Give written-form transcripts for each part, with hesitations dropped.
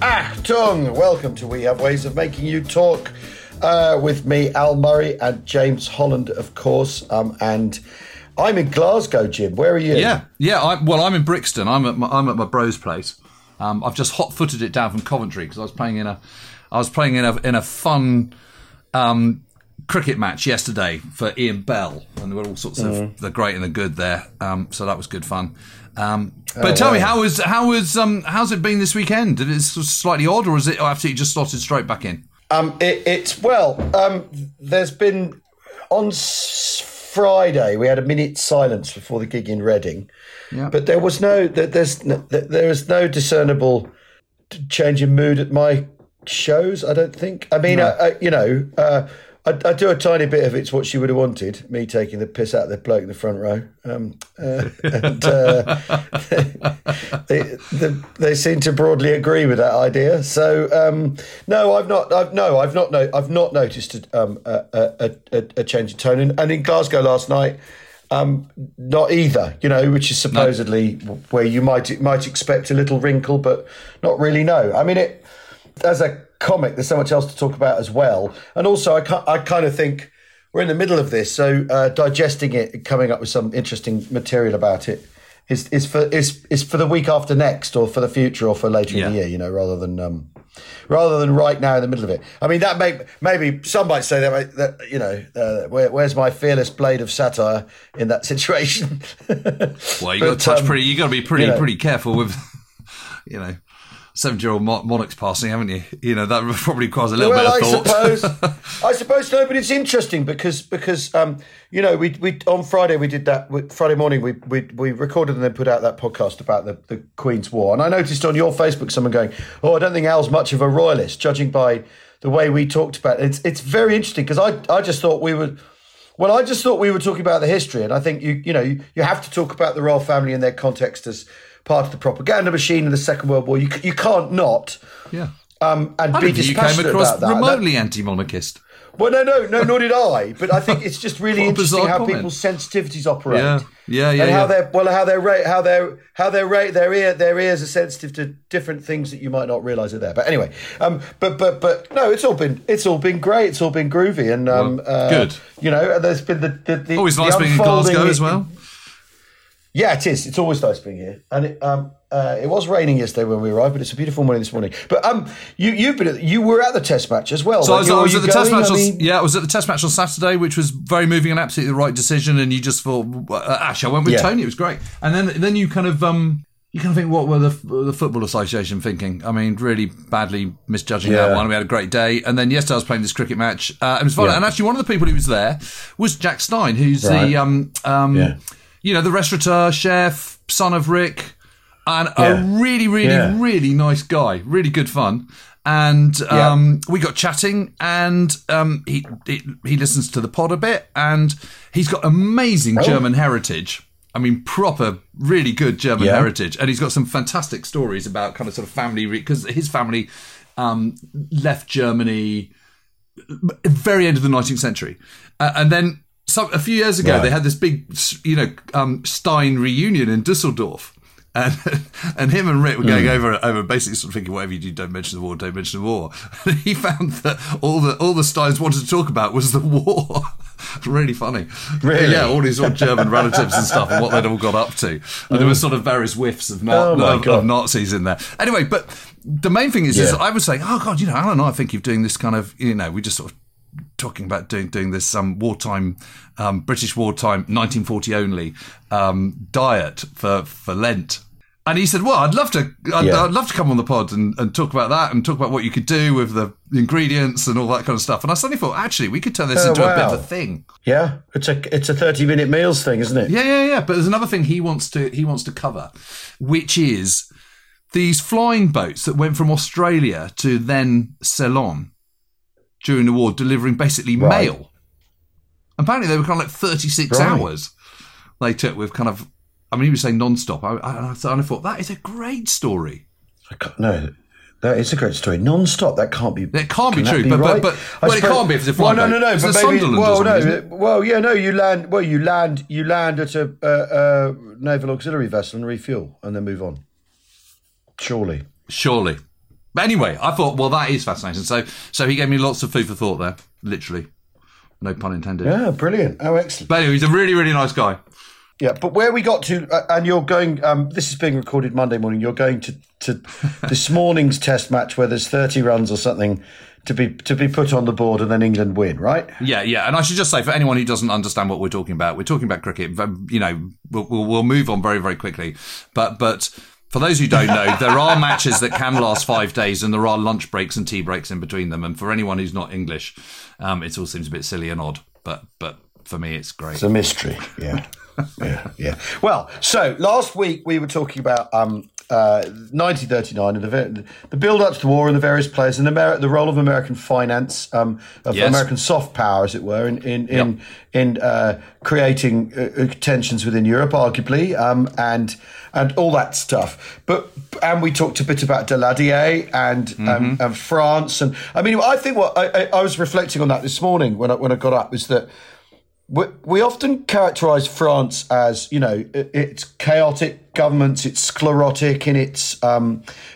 Achtung! Welcome to We Have Ways of Making You Talk with me, Al Murray, and James Holland, of course. And I'm in Glasgow, Jim. Where are you? Yeah. I'm in Brixton. I'm at my bro's place. I've just hot-footed it down from Coventry because I was playing in a fun cricket match yesterday for Ian Bell, and there were all sorts of the great and the good there. So that was good fun. But tell me, how's it been this weekend? Is it slightly odd, or is it absolutely just slotted straight back in? There's been on Friday we had a minute's silence before the gig in Reading, but there was no discernible change in mood at my shows. I don't think. I mean, no. I do a tiny bit of It's What She Would Have Wanted, me taking the piss out of the bloke in the front row. They seem to broadly agree with that idea. So I've not noticed a change of tone. And in Glasgow last night, not either. Which is supposedly where you might expect a little wrinkle, but not really. No, I mean it as a comic, there's so much else to talk about as well, and also I kind of think we're in the middle of this, so digesting it and coming up with some interesting material about it is for the week after next, or for the future, or for later in the year, rather than right now in the middle of it. I mean, that maybe some might say that where's my fearless blade of satire in that situation? Well, you got to be pretty careful with 70-year-old monarch's passing, haven't you? That probably requires a little bit of thought. I suppose no, but it's interesting because we on Friday we did that. Friday morning we recorded and then put out that podcast about the Queen's War, and I noticed on your Facebook someone going, "Oh, I don't think Al's much of a royalist, judging by the way we talked about it." It's very interesting because I just thought we were talking about the history, and I think you have to talk about the royal family in their context as part of the propaganda machine in the Second World War. You can't not. Yeah. And I be dispassionate about that. I came across remotely anti-monarchist. Well, no, nor did I. But I think it's just really interesting how people's sensitivities operate. Their ears are sensitive to different things that you might not realise are there. But anyway, but no, it's all been great. It's all been groovy, and good. There's been the always nice being in Glasgow as well. Yeah, it is. It's always nice being here, and it was raining yesterday when we arrived, but it's a beautiful morning this morning. But you were at the test match as well. So I was at the test match on Saturday, which was very moving and absolutely the right decision. And you just thought, I went with Tony. It was great. And then you kind of think, what were the Football Association thinking? I mean, really badly misjudging that one. We had a great day. And then yesterday I was playing this cricket match. It was fun. Yeah. And actually, one of the people who was there was Jack Stein, who's the restaurateur, chef, son of Rick, and a really nice guy, really good fun. And we got chatting, and he listens to the pod a bit, and he's got amazing German heritage. I mean, proper, really good German heritage. And he's got some fantastic stories about kind of sort of family, because his family left Germany at the very end of the 19th century. And then... So a few years ago, they had this big, Stein reunion in Düsseldorf, and him and Rick were going over basically sort of thinking, whatever you do, don't mention the war, don't mention the war. And he found that all the Steins wanted to talk about was the war. Really funny, really. Yeah, all these old German relatives and stuff, and what they'd all got up to. And there were sort of various whiffs of Nazis in there. Anyway, but the main thing is I was saying, oh God, Alan and I think you're doing this kind of, we just sort of. Talking about doing this wartime, British wartime, 1940 only diet for Lent. And he said, well, I'd love to come on the pod and talk about that and talk about what you could do with the ingredients and all that kind of stuff. And I suddenly thought, actually, we could turn this into a bit of a thing. Yeah, it's a 30-minute meals thing, isn't it? Yeah. But there's another thing he wants to cover, which is these flying boats that went from Australia to then Ceylon during the war, delivering basically mail. Apparently they were kind of like 36 hours they took with kind of... I mean, he was saying non-stop. I thought, that is a great story. That is a great story. Non-stop, that can't be... It can't be true, but it can't be if it's a flying boat. No. It's you land at a naval auxiliary vessel and refuel and then move on. Surely. But anyway, I thought, well, that is fascinating. So he gave me lots of food for thought there, literally. No pun intended. Yeah, brilliant. Oh, excellent. But anyway, he's a really, really nice guy. Yeah, but where we got to, and you're going, this is being recorded Monday morning, you're going to this morning's test match where there's 30 runs or something to be put on the board and then England win, right? Yeah, and I should just say, for anyone who doesn't understand what we're talking about cricket, you know, we'll move on very, very quickly. But for those who don't know, there are matches that can last 5 days and there are lunch breaks and tea breaks in between them. And for anyone who's not English, it all seems a bit silly and odd, but for me, it's great. It's a mystery, yeah. Yeah. Well, so last week we were talking about 1939 and the build-up to the war and the various players and the role of American finance, American soft power, as it were, in creating tensions within Europe, arguably, and all that stuff. And we talked a bit about Daladier and France, and I mean, I think what I was reflecting on that this morning when I got up is that. We often characterise France as, you know, its chaotic governments, it's sclerotic in its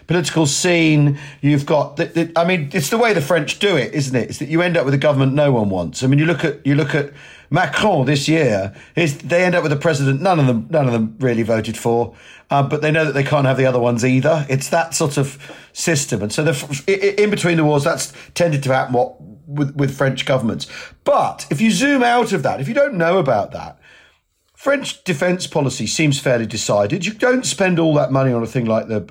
political scene. You've got, I mean, it's the way the French do it, isn't it? It's that you end up with a government no one wants. I mean, you look at Macron this year. They end up with a president none of them really voted for, but they know that they can't have the other ones either. It's that sort of system, and so in between the wars, that's tended to happen. With French governments. But if you zoom out of that, if you don't know about that, French defence policy seems fairly decided. You don't spend all that money on a thing like the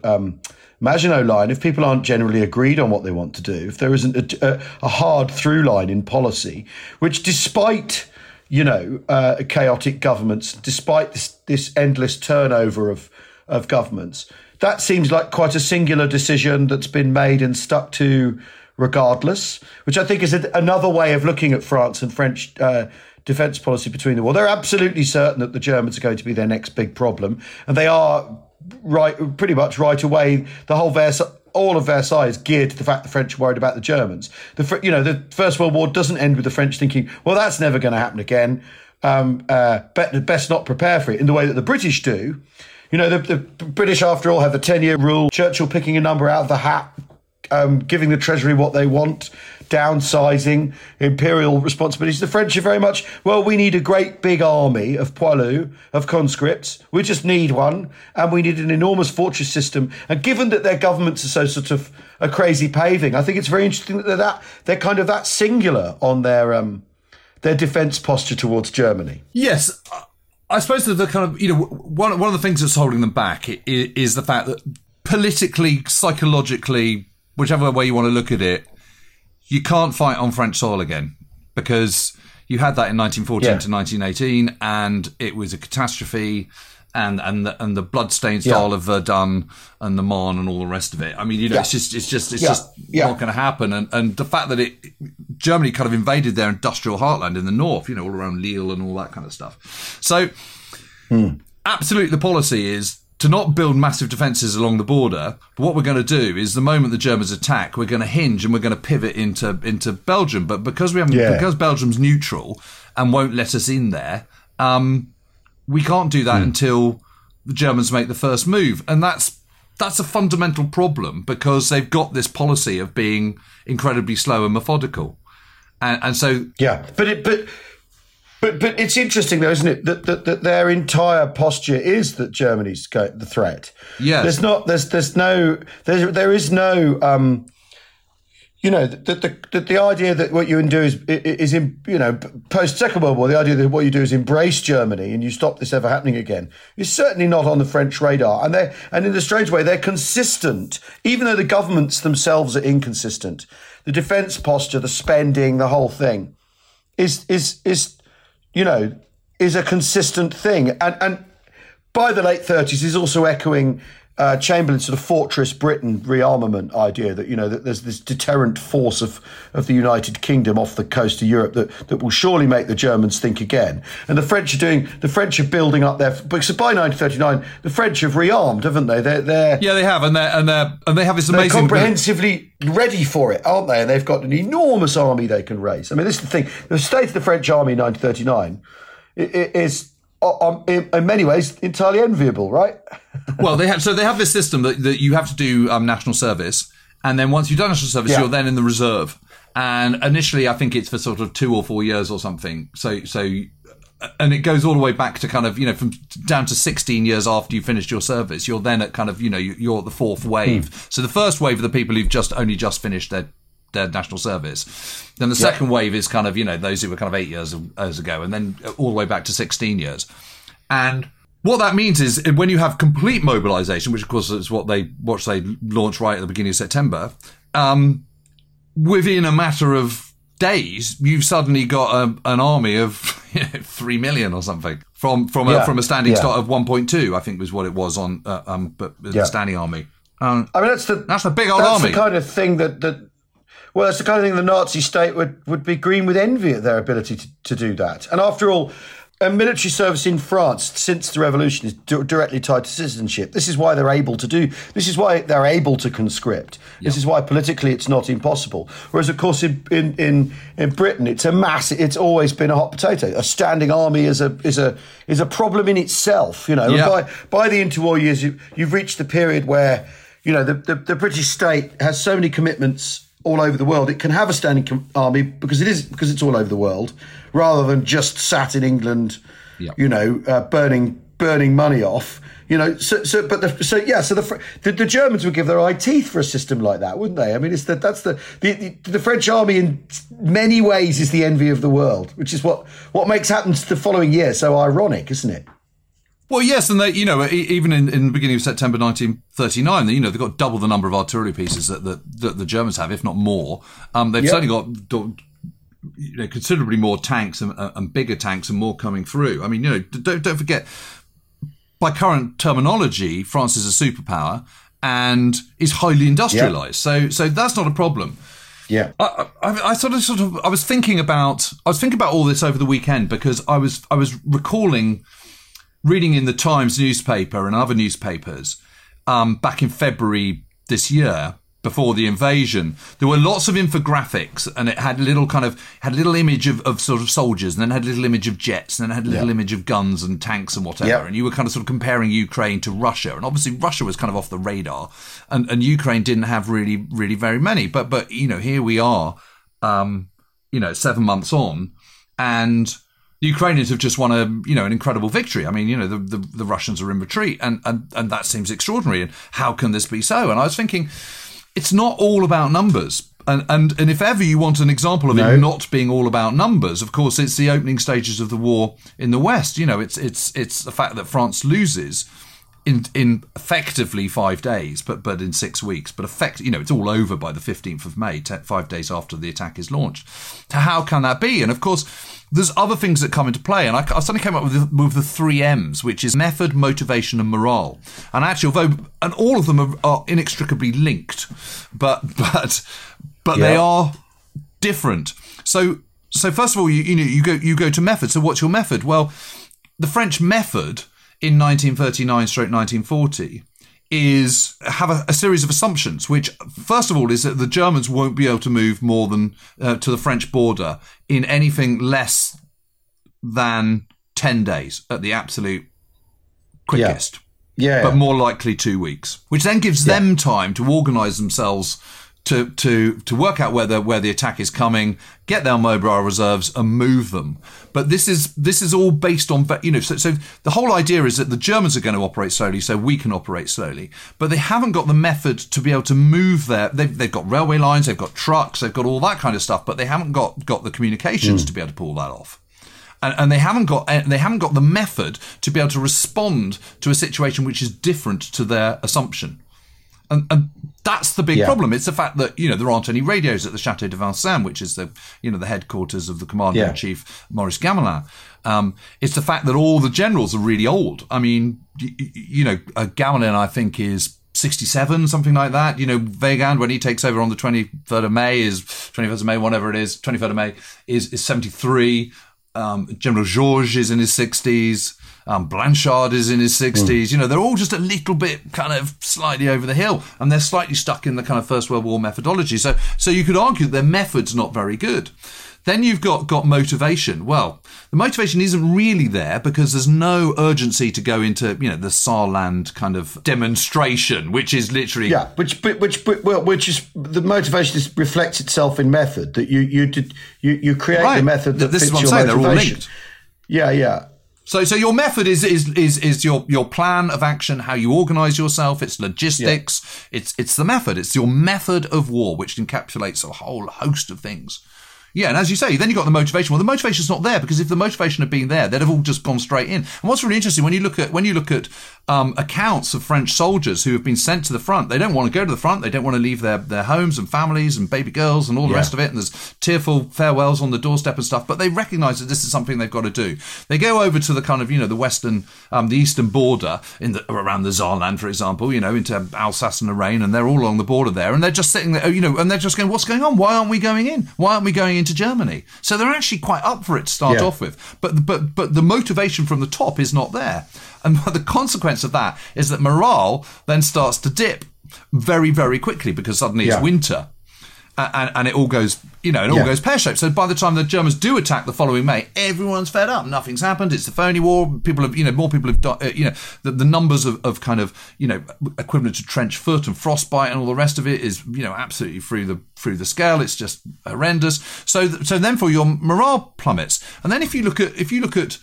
Maginot Line if people aren't generally agreed on what they want to do, if there isn't a hard through line in policy, which despite, you know, chaotic governments, despite this endless turnover of governments, that seems like quite a singular decision that's been made and stuck to regardless, which I think is another way of looking at France and French defence policy between the war. They're absolutely certain that the Germans are going to be their next big problem, and they are pretty much right away. The whole all of Versailles is geared to the fact the French are worried about the Germans. The First World War doesn't end with the French thinking, well, that's never going to happen again. Best not prepare for it in the way that the British do. You know, the British, after all, have the 10-year rule. Churchill picking a number out of the hat. Giving the Treasury what they want, downsizing, imperial responsibilities. The French are very much, well, we need a great big army of poilus, of conscripts. We just need one, and we need an enormous fortress system. And given that their governments are so sort of a crazy paving, I think it's very interesting that they're kind of that singular on their defence posture towards Germany. Yes, I suppose that the kind of, you know, one of the things that's holding them back is the fact that politically, psychologically, whichever way you want to look at it, you can't fight on French soil again because you had that in 1914 to 1918 and it was a catastrophe and the bloodstained style of Verdun and the Marne and all the rest of it. I mean, you know, it's just not going to happen. And the fact that Germany kind of invaded their industrial heartland in the north, you know, all around Lille and all that kind of stuff. So absolutely the policy is to not build massive defences along the border, but what we're going to do is the moment the Germans attack, we're going to hinge and we're going to pivot into Belgium. But because we haven't, because Belgium's neutral and won't let us in there, we can't do that until the Germans make the first move, and that's a fundamental problem because they've got this policy of being incredibly slow and methodical, and so But it's interesting, though, isn't it, that their entire posture is that Germany's the threat. Yes. There is no you know, the idea that what you do is you know, post-Second World War, the idea that what you do is embrace Germany and you stop this ever happening again is certainly not on the French radar. And in a strange way, they're consistent, even though the governments themselves are inconsistent. The defence posture, the spending, the whole thing is you know, is a consistent thing. And by the late 30s, he's also echoing Chamberlain's sort of fortress Britain rearmament idea that, you know, that there's this deterrent force of the United Kingdom off the coast of Europe that will surely make the Germans think again. And the French are building up their, because by 1939, the French have rearmed, haven't they? Yeah, they have. And they have this amazing. They're comprehensively ready for it, aren't they? And they've got an enormous army they can raise. I mean, this is the thing. The state of the French army in 1939 is, in many ways, entirely enviable, right? Well, they have this system that you have to do national service, and then once you've done national service, you're then in the reserve. And initially, I think it's for sort of 2 or 4 years or something. And it goes all the way back to kind of, you know, from down to 16 years after you finished your service. You're then at kind of, you know, you're at the fourth wave. So the first wave are the people who've just finished their national service. Then the second wave is kind of, you know, those who were kind of 8 years ago, and then all the way back to 16 years. And what that means is when you have complete mobilization, which of course is what they launch right at the beginning of September, within a matter of days, you've suddenly got an army of 3 million or something from a standing start of 1.2, I think was what it was on, the standing army. I mean, that's the big old army. That's the kind of thing Well, that's the kind of thing the Nazi state would be green with envy at their ability to do that. And after all, a military service in France since the revolution is directly tied to citizenship. This is why they're able to conscript. Yeah. This is why politically it's not impossible. Whereas, of course, in Britain, it's a mass. It's always been a hot potato. A standing army is a problem in itself. You know, by the interwar years, you've reached the period where, you know, the British state has so many commitments all over the world. It can have a standing army because it's all over the world, rather than just sat in England, you know, burning money off, you know. So the Germans would give their eye teeth for a system like that, wouldn't they? I mean, the French army in many ways is the envy of the world, which is what makes happen the following year so ironic, isn't it? Well, yes, and they, you know, even in the beginning of September 1939, you know, they've got double the number of artillery pieces that the Germans have, if not more. They've certainly got, you know, considerably more tanks and bigger tanks and more coming through. I mean, you know, don't forget, by current terminology, France is a superpower and is highly industrialised. Yeah. So that's not a problem. Yeah, I was thinking about all this over the weekend because I was recalling, reading in the Times newspaper and other newspapers back in February this year, before the invasion, there were lots of infographics, and it had little image of sort of soldiers, and then had little image of jets, and then had little image of guns and tanks and whatever. Yeah. And you were kind of sort of comparing Ukraine to Russia, and obviously Russia was kind of off the radar, and Ukraine didn't have really, really very many. But you know, here we are, you know, 7 months on, and the Ukrainians have just won an incredible victory. I mean, you know, the Russians are in retreat, and that seems extraordinary. And how can this be so? And I was thinking, it's not all about numbers. And if ever you want an example of it not being all about numbers, of course, it's the opening stages of the war in the West. You know, it's the fact that France loses in effectively 5 days, but in 6 weeks. But you know, it's all over by the 15th of May, 5 days after the attack is launched. How can that be? And of course, there's other things that come into play, and I suddenly came up with the three M's, which is method, motivation, and morale. And actually, and all of them are inextricably linked, but they are different. So first of all, you go to method. So what's your method? Well, the French method in 1939/1940 is have a series of assumptions, which first of all is that the Germans won't be able to move more than to the French border in anything less than 10 days at the absolute quickest, but more likely 2 weeks, which then gives them time to organise themselves to work out where the attack is coming, get their mobile reserves and move them. But this is all based on, so the whole idea is that the Germans are going to operate slowly, so we can operate slowly. But they haven't got the method to be able to move their, they've got railway lines, they've got trucks, they've got all that kind of stuff, but they haven't got the communications to be able to pull that off. And they haven't got the method to be able to respond to a situation which is different to their assumption. And that's the big problem. It's the fact that, there aren't any radios at the Chateau de Vincennes, which is the headquarters of the commander-in-chief, Maurice Gamelin. It's the fact that all the generals are really old. I mean, Gamelin, I think, is 67, something like that. Weygand, when he takes over on the 23rd of May is 73. General Georges is in his 60s. Blanchard is in his 60s. They're all just a little bit kind of slightly over the hill, and they're slightly stuck in the kind of First World War methodology. So you could argue their method's not very good. Then you've got motivation. Well, the motivation isn't really there because there's no urgency to go into, the Saarland kind of demonstration, which is literally... Yeah, which is... The motivation reflects itself in method, that you create the method that fits your motivation. This is what I'm saying, they're all linked. Yeah. So your method is your plan of action, how you organise yourself. It's logistics. Yeah. It's the method. It's your method of war, which encapsulates a whole host of things. Yeah, and as you say, then you've got the motivation. Well, the motivation's not there, because if the motivation had been there, they'd have all just gone straight in. And what's really interesting, when you look at accounts of French soldiers who have been sent to the front, they don't want to go to the front, they don't want to leave their homes and families and baby girls and all the rest of it, and there's tearful farewells on the doorstep and stuff, but they recognise that this is something they've got to do. They go over to the kind of, the eastern border, around the Saarland, for example, into Alsace and Lorraine, and they're all along the border there, and they're just sitting there, and they're just going, what's going on? Why aren't we going in? Why aren't we going into Germany? So they're actually quite up for it to start off with, but the motivation from the top is not there, and the consequence of that is that morale then starts to dip very, very quickly, because suddenly it's winter, and it all goes goes pear-shaped. So by the time the Germans do attack the following May, everyone's fed up, nothing's happened, it's the phony war, more people have died, the numbers of kind of equivalent to trench foot and frostbite and all the rest of it is absolutely through the scale. It's just horrendous. So therefore your morale plummets. And then if you look at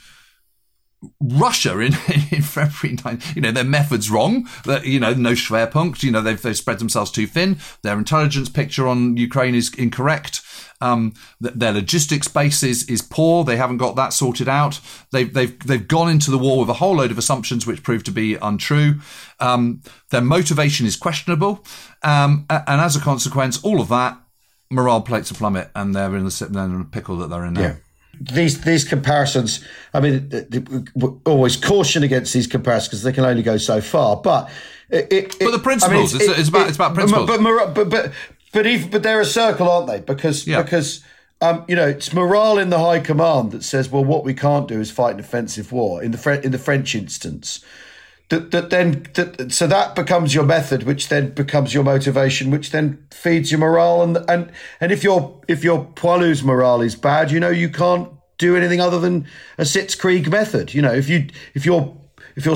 Russia in February 9, their method's wrong. That no Schwerpunkt. They've spread themselves too thin. Their intelligence picture on Ukraine is incorrect. Their logistics base is poor. They haven't got that sorted out. They've gone into the war with a whole load of assumptions which prove to be untrue. Their motivation is questionable, and as a consequence, all of that, morale plates a plummet, and they're in the pickle that they're in now. Yeah. These comparisons, I mean, always caution against these comparisons because they can only go so far. But the principles, I mean, it's about principles. But they're a circle, aren't they? Because it's morale in the high command that says, well, what we can't do is fight an offensive war in the French instance. So that becomes your method, which then becomes your motivation, which then feeds your morale. And if your poilu's morale is bad, you can't do anything other than a Sitzkrieg method. If your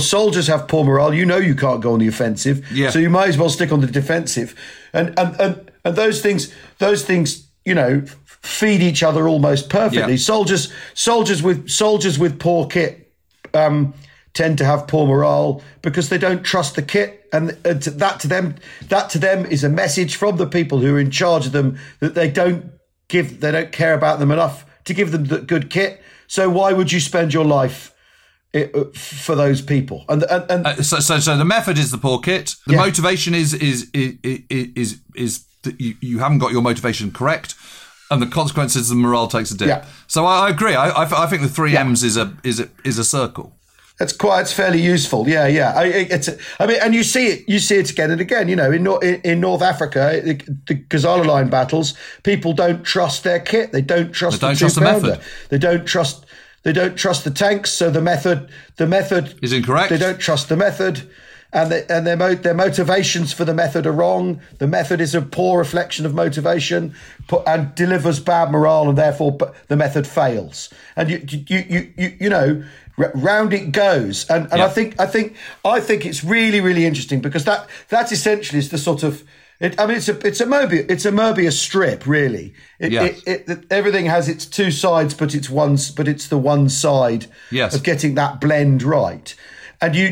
soldiers have poor morale, you can't go on the offensive. Yeah. So you might as well stick on the defensive. And those things feed each other almost perfectly. Yeah. Soldiers with poor kit. Tend to have poor morale because they don't trust the kit, and that to them is a message from the people who are in charge of them that they don't care about them enough to give them the good kit. So why would you spend your life for those people? So the method is the poor kit. The motivation is that you haven't got your motivation correct. And the consequences of the morale takes a dip. Yeah. So I agree. I think the three M's is a circle. It's fairly useful. Yeah. And you see it again and again. In North Africa, the Gazala line battles, people don't trust their kit. They don't trust the method. They don't trust the tanks. So the method is incorrect. They don't trust the method, and their motivations for the method are wrong. The method is a poor reflection of motivation, and delivers bad morale, and therefore the method fails. And you round it goes, and I think it's really, really interesting, because that essentially is the sort of It's a Möbius strip, really. Everything has its two sides, but it's the one side of getting that blend right. And the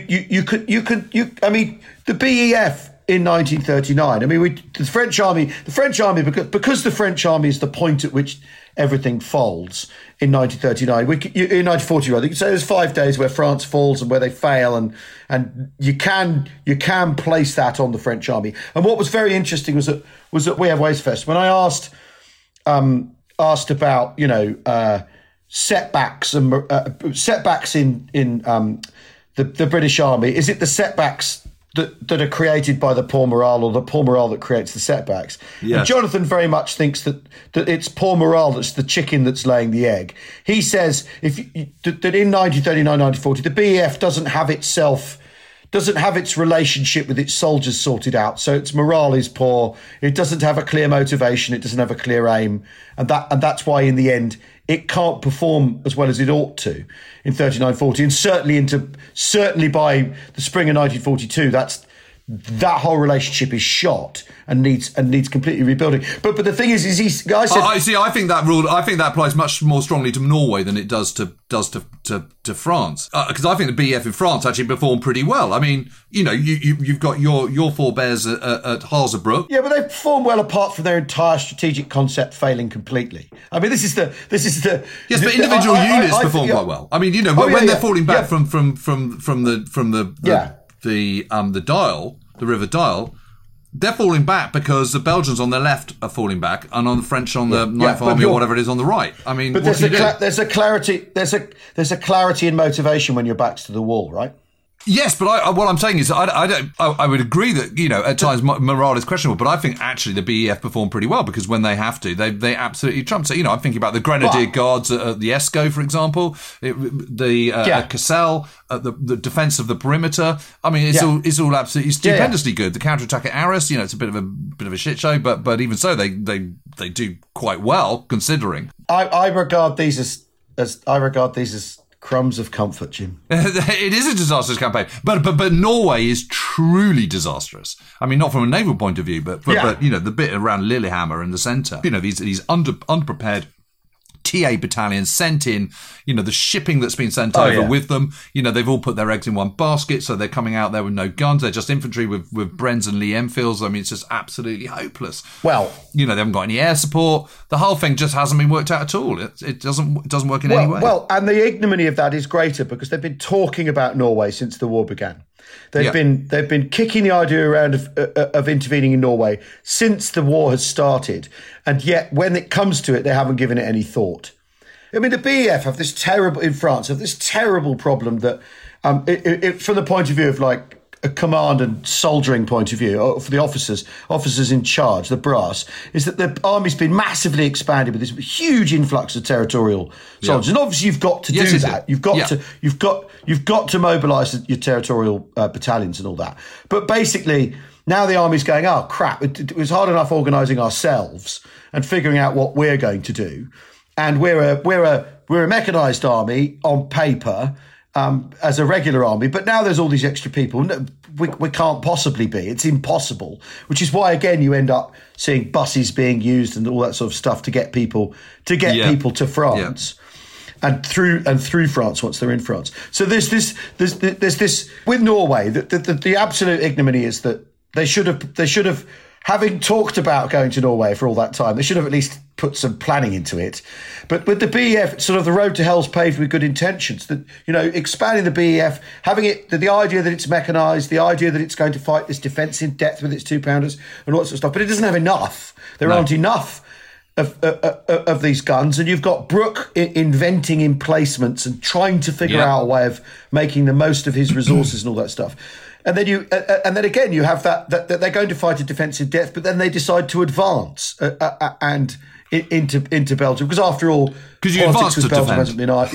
BEF in 1939. I mean, the French army, because the French army is the point at which everything folds in 1939. In 1940, rather, you can say there's 5 days where France falls and where they fail, and you can place that on the French army. And what was very interesting was that We Have Ways Fest, when I asked about setbacks and setbacks in the British army. Is it the setbacks that are created by the poor morale, or the poor morale that creates the setbacks? Yes. And Jonathan very much thinks that it's poor morale that's the chicken that's laying the egg. He says that in 1939, 1940, the BEF doesn't have its relationship with its soldiers sorted out, so its morale is poor. It doesn't have a clear motivation. It doesn't have a clear aim, and that's why in the end it can't perform as well as it ought to in 1939-40, and certainly by the spring of 1942, that whole relationship is shot and needs completely rebuilding. But the thing is he, I said, I think that applies much more strongly to Norway than it does to France, because I think the BEF in France actually performed pretty well. I mean, you've got your forebears at Harzerbrook. Yeah, but they perform well apart from their entire strategic concept failing completely. I mean, this is the yes, but individual units perform quite well. I mean, they're falling back from the Dial, the River Dial, they're falling back because the Belgians on the left are falling back, and on the French on the Ninth Army or whatever it is on the right. I mean, but there's a clarity in motivation when your back's to the wall, right? Yes, but what I'm saying is I would agree that at times morale is questionable, but I think actually the BEF perform pretty well, because when they have to, they absolutely trump. So I'm thinking about the Grenadier Guards at the Escaut, for example, at Cassell, the defence of the perimeter. I mean, it's all absolutely stupendously good. The counterattack at Arras, it's a bit of a shit show, but even so, they do quite well considering. I regard these as crumbs of comfort, Jim. It is a disastrous campaign, but Norway is truly disastrous. I mean, not from a naval point of view, but the bit around Lillehammer in the centre. These unprepared TA battalions sent in. The shipping that's been sent over with them. They've all put their eggs in one basket, so they're coming out there with no guns. They're just infantry with Brenns and Lee Enfields. I mean, it's just absolutely hopeless. Well, they haven't got any air support. The whole thing just hasn't been worked out at all. It doesn't work in any way. Well, and the ignominy of that is greater because they've been talking about Norway since the war began. They've been kicking the idea around of intervening in Norway since the war has started, and yet when it comes to it, they haven't given it any thought. I mean, the BEF have this terrible problem that, from the point of view of like a command and soldiering point of view, or for the officers in charge, the brass, is that the army's been massively expanded with this huge influx of territorial soldiers, and obviously you've got to do that. You've got to mobilise your territorial battalions and all that. But basically, now the army's going, oh crap! It was hard enough organising ourselves and figuring out what we're going to do, and we're a mechanised army on paper. As a regular army, but now there's all these extra people. No, we can't possibly be. It's impossible, which is why, again, you end up seeing buses being used and all that sort of stuff to get people to France and through France once they're in France. So there's this with Norway. The absolute ignominy is that they should have having talked about going to Norway for all that time, they should have at least put some planning into it. But with the BEF, sort of the road to hell's paved with good intentions. That expanding the BEF, having it, the idea that it's mechanised, the idea that it's going to fight this defence in depth with its two-pounders and all that sort of stuff. But it doesn't have enough. There aren't enough of these guns, and you've got Brooke inventing emplacements and trying to figure out a way of making the most of his resources and all that stuff. And then you have that they're going to fight a defensive death, but then they decide to advance into Belgium, because after all, politics with Belgium hasn't been, advance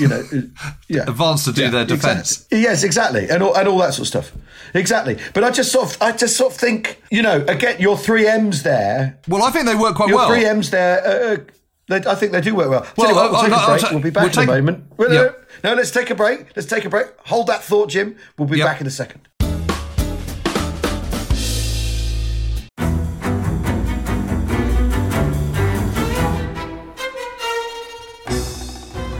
to do their defence. Exactly. Yes, exactly, and all that sort of stuff. Exactly, but I just sort of think, again, your three M's there. Well, I think they work quite well. Your three M's there. I think they do work well. Well, we'll be back in a moment. No, let's take a break. Hold that thought, Jim. We'll be back in a second.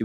It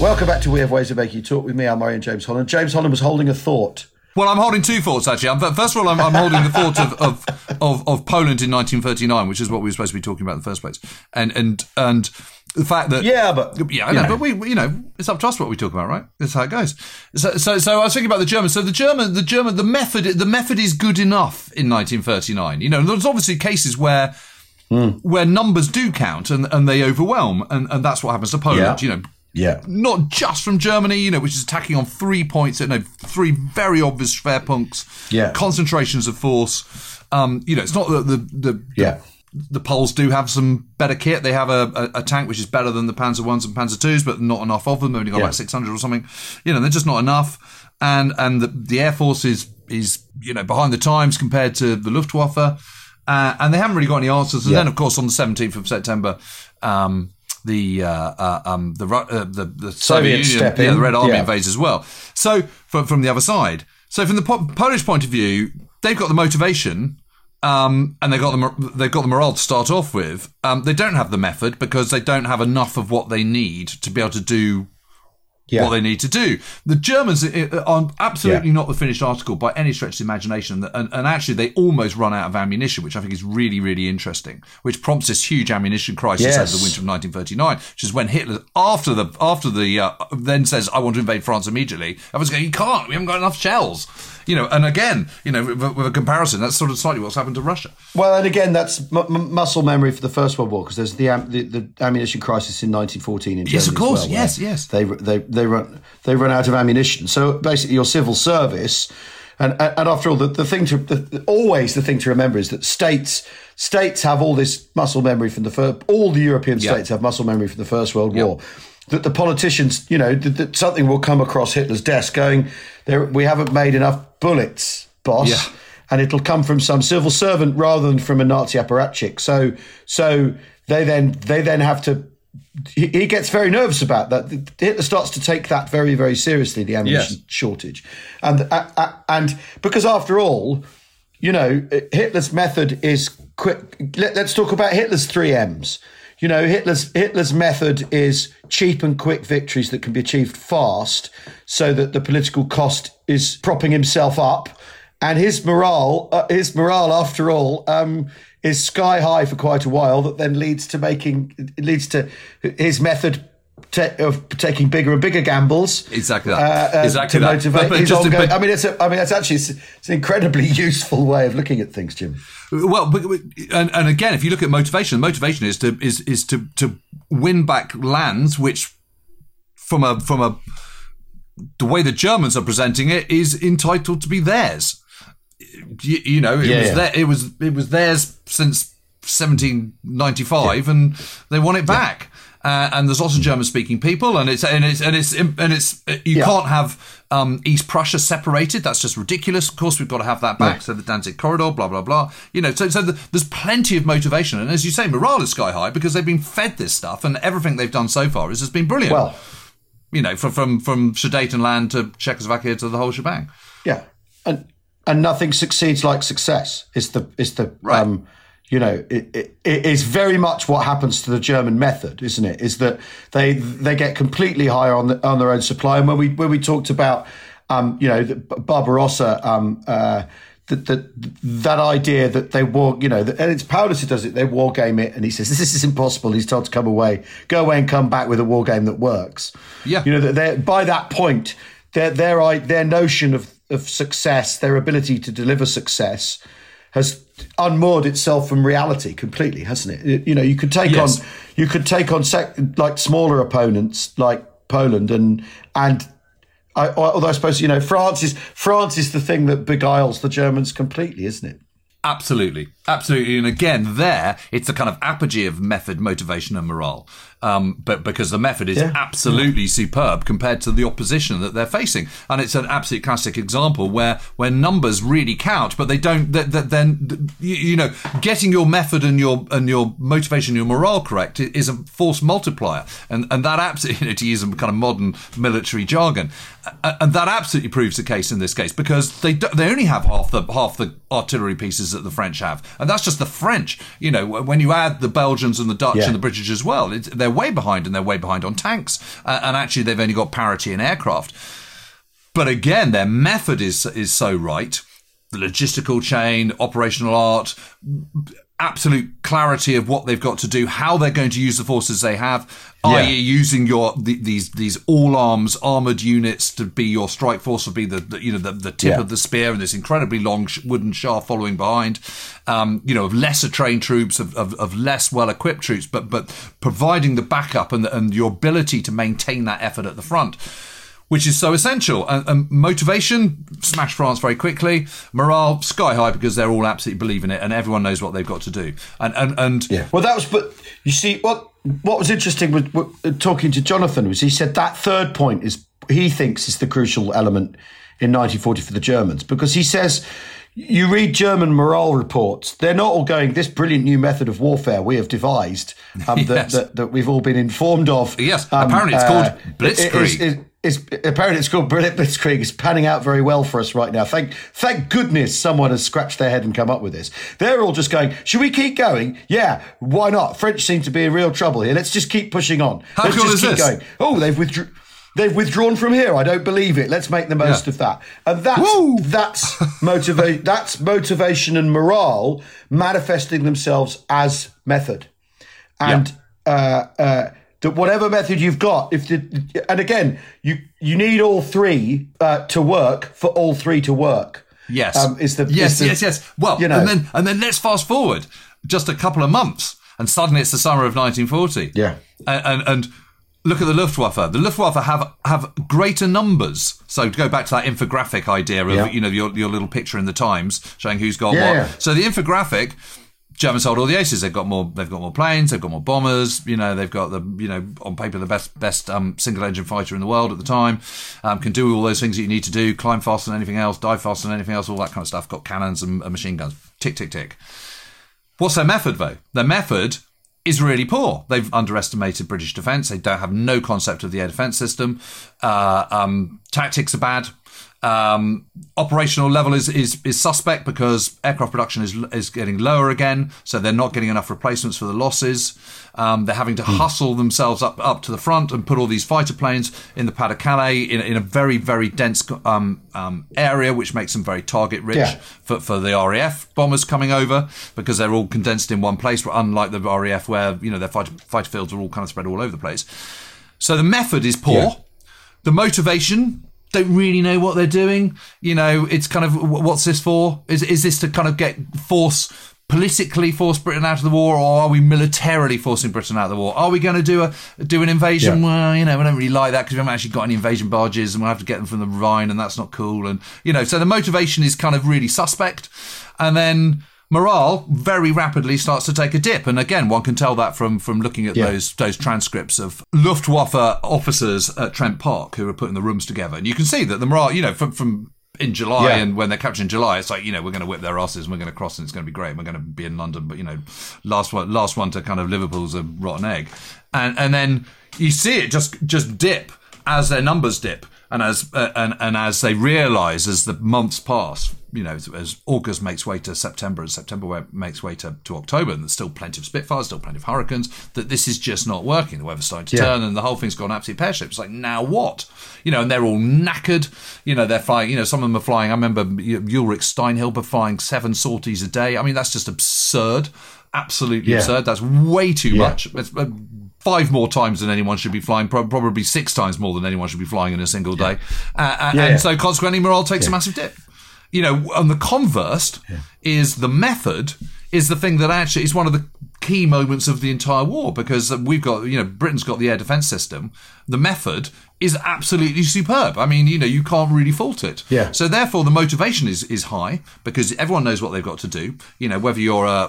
Welcome back to We Have Ways of Making You Talk with me, Al Murray, and James Holland. James Holland was holding a thought. Well, I'm holding 2 thoughts, actually. First of all, I'm holding the thought of Poland in 1939, which is what we were supposed to be talking about in the first place. And the fact that... But it's up to us what we talk about, right? That's how it goes. So I was thinking about the Germans. So the method is good enough in 1939. You know, there's obviously cases where numbers do count and they overwhelm, and that's what happens to Poland, you know. Yeah. Not just from Germany, you know, which is attacking on 3 points, you know, 3 very obvious Schwerpunkts, concentrations of force. You know, it's not that the Poles do have some better kit. They have a tank which is better than the Panzer Is and Panzer IIs, but not enough of them. They've only got about 600 or something. You know, they're just not enough. And the Air Force is, you know, behind the times compared to the Luftwaffe. And they haven't really got any answers. And then, of course, on the 17th of September... the Soviet Union, the Red Army invades as well. So from the other side, so from the Polish point of view, they've got the motivation, and they've got the morale to start off with. They don't have the method because they don't have enough of what they need to be able to do what they need to do. The Germans are absolutely not the finished article by any stretch of the imagination, and actually they almost run out of ammunition, which I think is really, really interesting, which prompts this huge ammunition crisis over the winter of 1939, which is when Hitler, after the then says, I want to invade France immediately. Everyone's going, you can't, we haven't got enough shells. You know, and again, you know, with a comparison, that's sort of slightly what's happened to Russia. Well, and again, that's muscle memory for the First World War, because there's the ammunition crisis in 1914 in Germany. Yes, of course, as well, yes. They run out of ammunition. So basically, your civil service, and after all, the thing to remember is that states have all this muscle memory from all the European states have muscle memory from the First World War. That the politicians, you know, that something will come across Hitler's desk going, we haven't made enough bullets, boss. Yeah. And it'll come from some civil servant rather than from a Nazi apparatchik. So they then have to... He gets very nervous about that. Hitler starts to take that very, very seriously, the ammunition shortage. And because after all, you know, Hitler's method is quick. Let's talk about Hitler's 3 M's. You know, Hitler's method is cheap and quick victories that can be achieved fast so that the political cost is propping himself up. And his morale, after all, is sky high for quite a while. That then leads to his method of taking bigger and bigger gambles. Exactly that. Exactly to that. Motivate his ongoing, it's an incredibly useful way of looking at things, Jim. Well, and again, if you look at motivation, motivation is to win back lands which from a the way the Germans are presenting it is entitled to be theirs. It was theirs since 1795, and they want it back. And there's lots of German-speaking people, and you can't have East Prussia separated. That's just ridiculous. Of course, we've got to have that back. Yeah. So the Danzig corridor, blah blah blah. So there's plenty of motivation, and as you say, morale is sky high because they've been fed this stuff, and everything they've done so far has been brilliant. Well, from Sudetenland to Czechoslovakia to the whole shebang. Yeah, and nothing succeeds like success. Is the right. It is very much what happens to the German method, isn't it? Is that they get completely high on their own supply. And when we talked about, Barbarossa, that idea that they war, and it's Paulus who does it. They war game it, and he says this is impossible. He's told to go away, and come back with a war game that works. Yeah, by that point, their notion of success, their ability to deliver success, has unmoored itself from reality completely, hasn't it? You could take on smaller opponents like Poland and I suppose France is the thing that beguiles the Germans completely, isn't it? Absolutely. And again, there it's the kind of apogee of method, motivation, and morale. But because the method is absolutely superb compared to the opposition that they're facing, and it's an absolute classic example where numbers really count, but they don't. Then getting your method and your motivation, your morale correct is a force multiplier, and that absolutely, to use some kind of modern military jargon, and that absolutely proves the case in this case because they only have half the artillery pieces that the French have, and that's just the French. When you add the Belgians and the Dutch and the British as well, they're way behind, and they're way behind on tanks. And actually, they've only got parity in aircraft. But again, their method is so right. The logistical chain, operational art, absolute clarity of what they've got to do, how they're going to use the forces they have, i.e. using these all arms armoured units to be your strike force, would be the tip of the spear and this incredibly long wooden shaft following behind, of lesser trained troops, of less well equipped troops, but providing the backup and your ability to maintain that effort at the front, which is so essential. And motivation, smash France very quickly. Morale, sky high, because they're all absolutely believing it and everyone knows what they've got to do. Well, that was... But you see, what was interesting with talking to Jonathan was he said that third point he thinks is the crucial element in 1940 for the Germans, because he says... You read German morale reports, they're not all going, this brilliant new method of warfare we have devised that we've all been informed of. Yes, apparently it's called Blitzkrieg. Apparently it's called Blitzkrieg. It's panning out very well for us right now. Thank goodness someone has scratched their head and come up with this. They're all just going, should we keep going? Yeah, why not? French seem to be in real trouble here. Let's just keep pushing on. How cool is this? Going. Oh, They've withdrawn from here. I don't believe it. Let's make the most of that. And that's motivation. That's motivation and morale manifesting themselves as method. And that whatever method you've got, you need all three to work for all three to work. Yes. Yes. Well, and then let's fast forward just a couple of months, and suddenly it's the summer of 1940. Yeah. And look at the Luftwaffe. The Luftwaffe have greater numbers. So to go back to that infographic idea of your little picture in the Times showing who's got what. Yeah. So the infographic, Germans hold all the aces. They've got more planes. They've got more bombers. They've got on paper the best single engine fighter in the world at the time. Can do all those things that you need to do. Climb faster than anything else. Dive faster than anything else. All that kind of stuff. Got cannons and machine guns. Tick tick tick. What's their method though? Their method is really poor. They've underestimated British defence. They don't have no concept of the air defence system. Tactics are bad. Operational level is suspect because aircraft production is getting lower again, so they're not getting enough replacements for the losses. They're having to hustle themselves up to the front and put all these fighter planes in the Pas de Calais in a very, very dense area, which makes them very target-rich for the RAF bombers coming over, because they're all condensed in one place, unlike the RAF where their fighter fields are all kind of spread all over the place. So the method is poor. Yeah. The motivation... don't really know what they're doing. It's kind of, what's this for? Is this to kind of get force politically force Britain out of the war, or are we militarily forcing Britain out of the war? Are we going to do an invasion? Yeah. Well, you know, we don't really like that because we haven't actually got any invasion barges, and we'll have to get them from the Rhine, and that's not cool. And, you know, so the motivation is kind of really suspect. And then morale very rapidly starts to take a dip. And again, one can tell that from looking at those transcripts of Luftwaffe officers at Trent Park who are putting the rooms together. And you can see that the morale, you know, from in July and when they're captured in July, it's like, you know, we're going to whip their asses and we're going to cross and it's going to be great and we're going to be in London. But, you know, last one to kind of Liverpool's a rotten egg. And then you see it just dip as their numbers dip. And as they realise, as the months pass, you know, as August makes way to September and September makes way to October, and there's still plenty of Spitfires, still plenty of Hurricanes, that this is just not working. The weather's starting to turn and the whole thing's gone absolutely pear-shaped. It's like, now what? You know, and they're all knackered. You know, they're flying, you know, some of them are flying. I remember Ulrich Steinhilber flying 7 sorties a day. I mean, that's just absurd. Absolutely absurd. That's way too much. It's 5 more times than anyone should be flying, probably 6 times more than anyone should be flying in a single day. And so consequently, morale takes a massive dip. You know, on the converse is the method is the thing that actually is one of the key moments of the entire war, because we've got, you know, Britain's got the air defence system. The method is absolutely superb. I mean, you know, you can't really fault it. Yeah. So therefore, the motivation is high because everyone knows what they've got to do. You know, whether you're a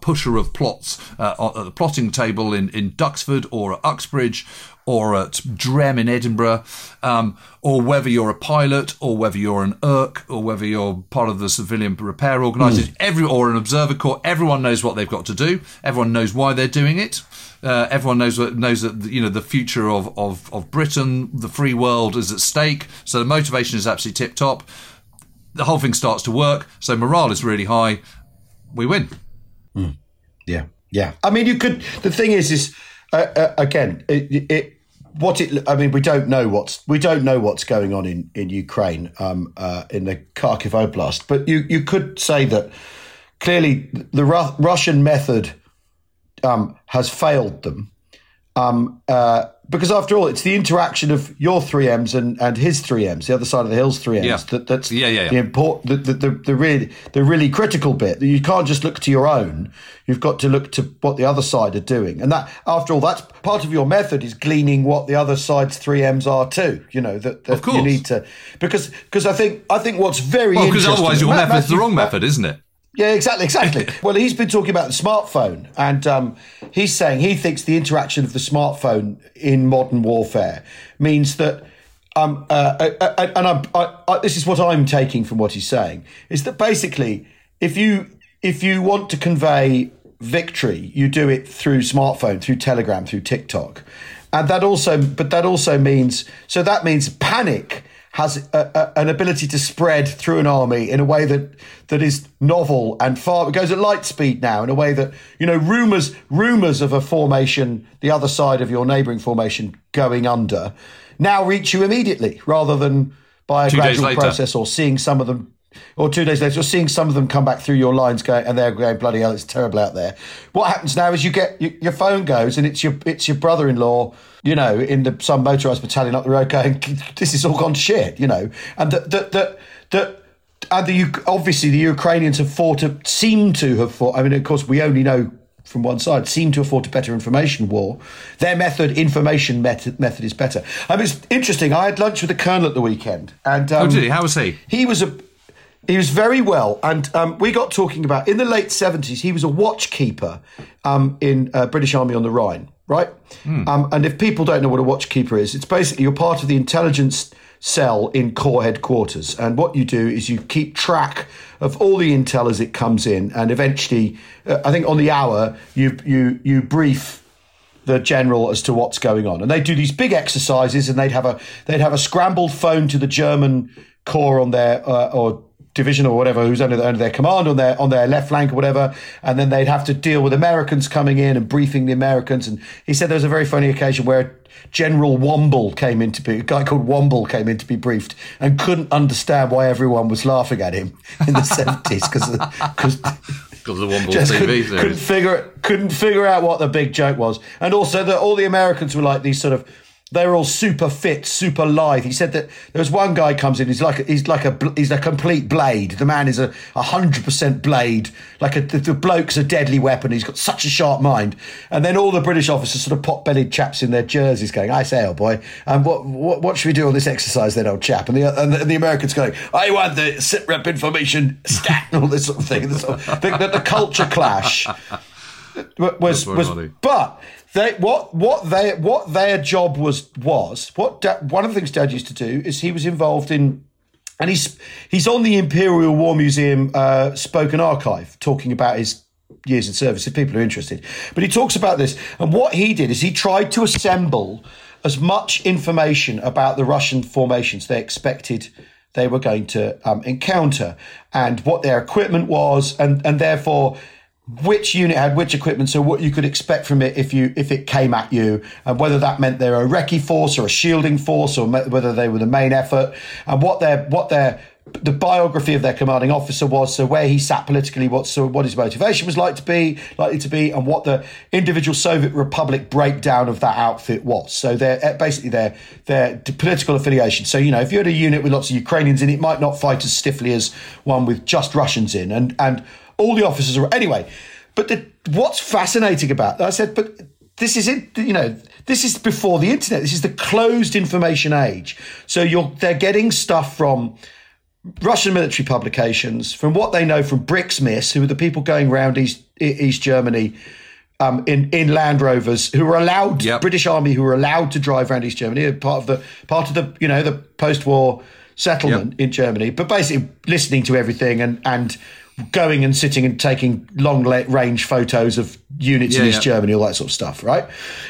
pusher of plots at the plotting table in Duxford or at Uxbridge or at Drem in Edinburgh, or whether you're a pilot, or whether you're an irk, or whether you're part of the civilian repair organisers, or an observer corps, everyone knows what they've got to do. Everyone knows why they're doing it. Everyone knows that, you know, the future of Britain, the free world is at stake. So the motivation is absolutely tip top. The whole thing starts to work. So morale is really high. We win. Mm. Yeah, yeah. I mean, you could. The thing is again, we don't know what's going on in Ukraine, in the Kharkiv Oblast. But you could say that clearly the Russian method has failed them, because after all, it's the interaction of your 3Ms and his 3Ms, the other side of the hill's 3Ms, that's the important, the really critical bit. You can't just look to your own. You've got to look to what the other side are doing, and that, after all, that's part of your method, is gleaning what the other side's 3Ms are too. You know that you need to, because I think what's very interesting, because otherwise your method's the wrong method, isn't it? Yeah, exactly. Well, he's been talking about the smartphone, and he's saying he thinks the interaction of the smartphone in modern warfare means that, and this is what I'm taking from what he's saying, is that basically if you want to convey victory, you do it through smartphone, through Telegram, through TikTok, and that means panic has an ability to spread through an army in a way that is novel and far. It goes at light speed now in a way that, you know, rumors of a formation, the other side of your neighbouring formation going under, now reach you immediately rather than by a gradual process or seeing some of them, or 2 days later, or seeing some of them come back through your lines going, and they're going, bloody hell, it's terrible out there. What happens now is you get your phone goes and it's your brother-in-law, you know, in some motorised battalion up the road going, this has all gone to shit, you know. And obviously the Ukrainians seem to have fought, I mean, of course, we only know from one side, seem to afford a better information war. Their method is better. I mean, it's interesting. I had lunch with the colonel at the weekend. And, oh, did he? How was he? He was very well, and we got talking about, in the late 70s, he was a watchkeeper in British Army on the Rhine, right? Mm. And if people don't know what a watchkeeper is, it's basically you're part of the intelligence cell in Corps headquarters, and what you do is you keep track of all the intel as it comes in, and eventually, I think on the hour, you brief the general as to what's going on, and they do these big exercises, and they'd have a scrambled phone to the German Corps on their or division or whatever, who's under their command on their left flank or whatever, and then they'd have to deal with Americans coming in and briefing the Americans. And he said there was a very funny occasion where General Womble a guy called Womble came in to be briefed and couldn't understand why everyone was laughing at him in the 70s because the Womble TV series. Couldn't figure out what the big joke was, and also that all the Americans were like these sort of They were all super fit, super lithe. He said that there was one guy comes in. He's like a complete blade. The man is a 100% blade. The bloke's a deadly weapon. He's got such a sharp mind. And then all the British officers, sort of pot-bellied chaps in their jerseys, going, "I say, old boy, and what should we do on this exercise, then, old chap?" And the Americans going, "I want the sitrep information stat," and all this sort of thing. The culture clash was but. Their job was what one of the things Dad used to do is he was involved in, and he's on the Imperial War Museum Spoken Archive talking about his years in service if people are interested. But he talks about this, and what he did is he tried to assemble as much information about the Russian formations they expected they were going to encounter, and what their equipment was, and therefore which unit had which equipment, so what you could expect from it if it came at you, and whether that meant they were a recce force or a shielding force, or whether they were the main effort, and what the biography of their commanding officer was, so where he sat politically, what his motivation was likely to be, and what the individual Soviet Republic breakdown of that outfit was. So they're basically their political affiliation. So, you know, if you had a unit with lots of Ukrainians in, it might not fight as stiffly as one with just Russians in, and all the officers are anyway. But what's fascinating about that? I said, but this is it. You know, this is before the internet. This is the closed information age. So they're getting stuff from Russian military publications, from what they know from Bricksmiths, who are the people going around East Germany in Land Rovers, who were allowed British Army, who were allowed to drive around East Germany, part of the you know, the post-war settlement in Germany. But basically, listening to everything and going and sitting and taking long range photos of units in East Germany, all that sort of stuff, right?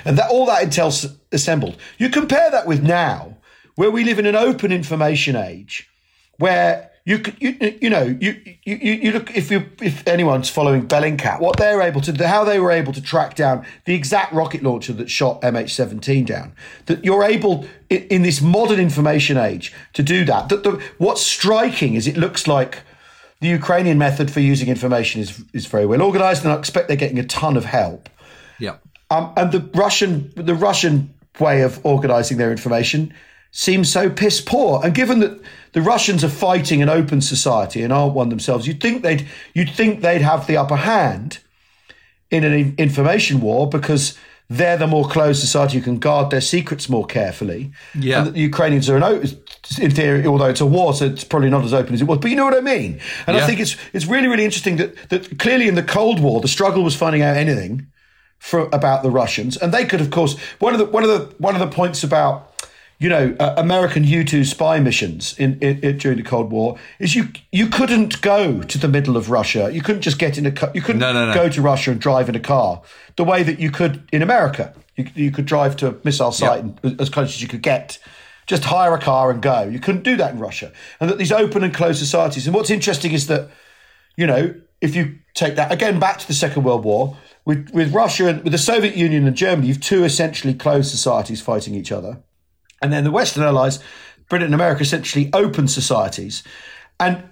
And that all that intel's assembled. You compare that with now, where we live in an open information age, where you look, if anyone's following Bellingcat, what they're able to do, how they were able to track down the exact rocket launcher that shot MH17 down, that you're able in this modern information age to do that. What's striking is it looks like the Ukrainian method for using information is very well organised, and I expect they're getting a ton of help. Yeah. And the Russian way of organising their information seems so piss poor. And given that the Russians are fighting an open society and aren't one themselves, you'd think they'd have the upper hand in an information war, because they're the more closed society who can guard their secrets more carefully. Yeah. And the Ukrainians are in theory, although it's a war, so it's probably not as open as it was. But you know what I mean? And I think it's really, really interesting that clearly in the Cold War, the struggle was finding out anything about the Russians. And they could, of course, one of the points about, you know, American U-2 spy missions during the Cold War is you couldn't go to the middle of Russia. You couldn't just get in a car. You couldn't go to Russia and drive in a car the way that you could in America. You could drive to a missile site and as close as you could get. Just hire a car and go. You couldn't do that in Russia. And that these open and closed societies. And what's interesting is that, you know, if you take that again back to the Second World War, with Russia and with the Soviet Union and Germany, you've two essentially closed societies fighting each other. And then the Western allies, Britain and America, essentially open societies, and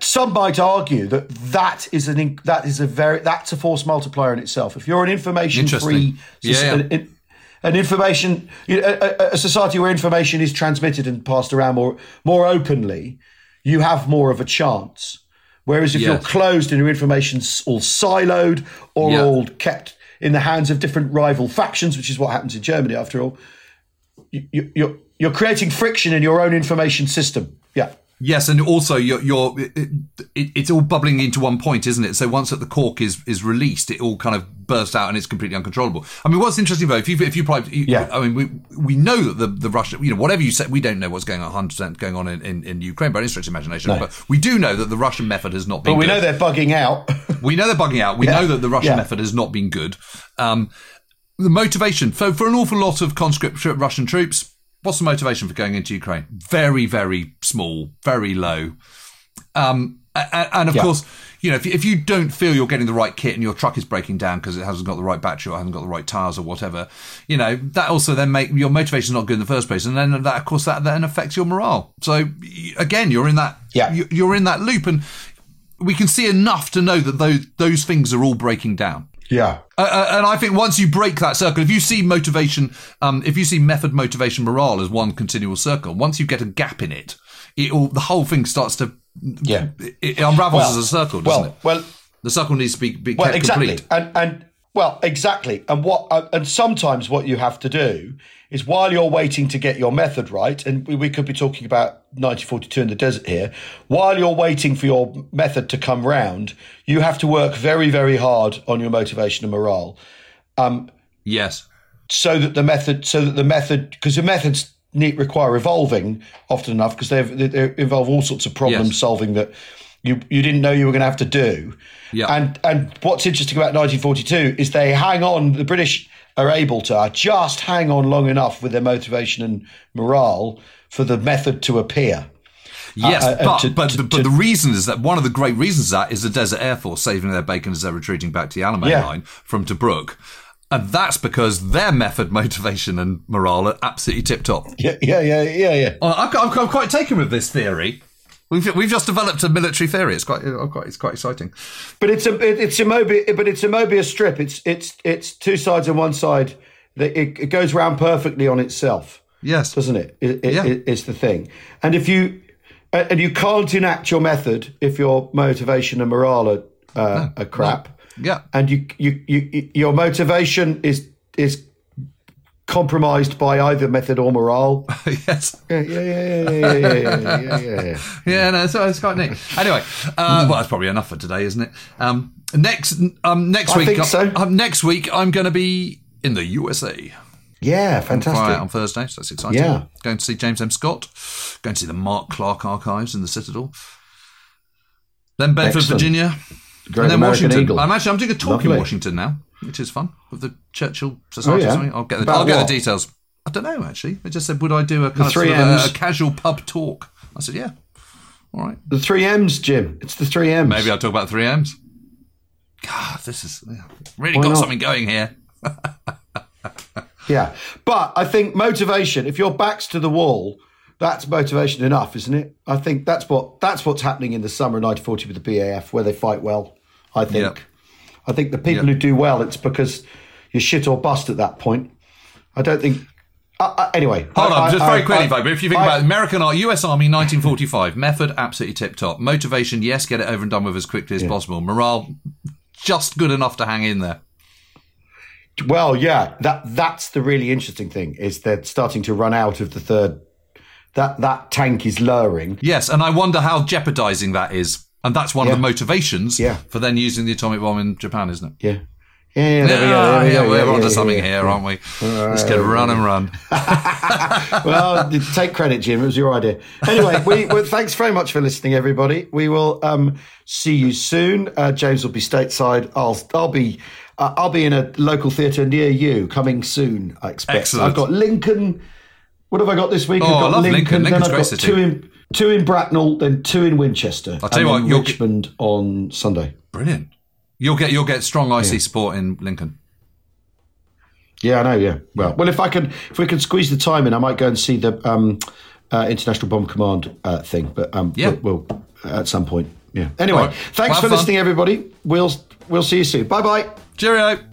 some might argue that's a force multiplier in itself. If you're an information-free, a society where information is transmitted and passed around more openly, you have more of a chance. Whereas if you're closed and your information's all siloed or all kept in the hands of different rival factions, which is what happens in Germany after all. You're creating friction in your own information system. Yeah. Yes, and also it's all bubbling into one point, isn't it? So once the cork is released, it all kind of bursts out and it's completely uncontrollable. I mean, what's interesting though, if you probably, I mean, we know that the Russia, you know, whatever you say, we don't know what's going on 100% going on in Ukraine by any stretch of imagination, but we do know that the Russian method has not been. But we know they're bugging out. We know they're bugging out. We know that the Russian method has not been good. The motivation for an awful lot of conscript Russian troops, what's the motivation for going into Ukraine? Very, very small, very low. And of course, you know, if you don't feel you're getting the right kit and your truck is breaking down because it hasn't got the right battery or hasn't got the right tires or whatever, you know, that also then make your motivation not good in the first place. And then that, of course, that then affects your morale. So again, you're in that, you're in that loop, and we can see enough to know that those things are all breaking down. Yeah. And I think once you break that circle, if you see motivation, if you see method, motivation, morale as one continual circle, once you get a gap in it, the whole thing starts to it unravels as a circle, doesn't it? Well, the circle needs to be kept complete. Exactly. And sometimes what you have to do is, while you're waiting to get your method right, and we could be talking about 1942 in the desert here, while you're waiting for your method to come round, you have to work very, very hard on your motivation and morale. Yes. So that the method, because the methods require evolving often enough, because they involve all sorts of problem solving that you didn't know you were going to have to do. Yeah. And what's interesting about 1942 is they hang on, the British are able to just hang on long enough with their motivation and morale for the method to appear. Yes, but the reason is that one of the great reasons that is the Desert Air Force saving their bacon as they're retreating back to the Alamein line from Tobruk. And that's because their method, motivation, and morale are absolutely tip-top. Yeah. I'm quite taken with this theory. We've just developed a military theory. It's quite exciting. But it's a Mobius strip. It's two sides and one side. It goes round perfectly on itself. Yes, doesn't it? It's the thing. And you can't enact your method if your motivation and morale are crap. No. Yeah. And your motivation is compromised by either method or morale. Yes. Yeah. Yeah, no, so it's quite neat. Anyway, well, that's probably enough for today, isn't it? Next week. I think so. Next week, I'm going to be in the USA. Yeah, fantastic. On Thursday, so that's exciting. Yeah. Going to see James M. Scott. Going to see the Mark Clark Archives in the Citadel. Then Bedford, Virginia. Great. And then American Washington. Eagle. I'm doing a talk in Washington now, which is fun, with the Churchill Society or something. I'll get the details. I don't know, actually. They just said, would I do a casual pub talk? I said, yeah. All right. The 3Ms, Jim. It's the 3Ms. Maybe I'll talk about the 3Ms. God, this is... really got something going here. Yeah. But I think motivation, if your back's to the wall, that's motivation enough, isn't it? I think that's what's happening in the summer of 1940 with the BAF, where they fight well, I think. Yep. I think the people who do well, it's because you're shit or bust at that point. I don't think... anyway. Hold on, very quickly, if you think about American US Army, 1945, method, absolutely tip-top. Motivation, yes, get it over and done with as quickly as possible. Morale, just good enough to hang in there. Well, yeah, that's the really interesting thing, is they're starting to run out of the third... That tank is lowering. Yes, and I wonder how jeopardising that is. And that's one of the motivations for then using the atomic bomb in Japan, isn't it? Yeah. We're onto something here, aren't we? Let's get run. Well, take credit, Jim. It was your idea. Anyway, thanks very much for listening, everybody. We will see you soon. James will be stateside. I'll be in a local theatre near you, coming soon, I expect. Excellent. I've got Lincoln. What have I got this week? Oh, I love Lincoln. Lincoln's great city. Two in Bracknell, then two in Winchester. I'll tell you what, Richmond on Sunday. Brilliant. You'll get strong IC support in Lincoln. Yeah, I know. Yeah. Well, if we can squeeze the time in, I might go and see the International Bomb Command thing. But we'll at some point. Yeah. Anyway, thanks for listening, everybody. We'll see you soon. Bye bye. Cheerio.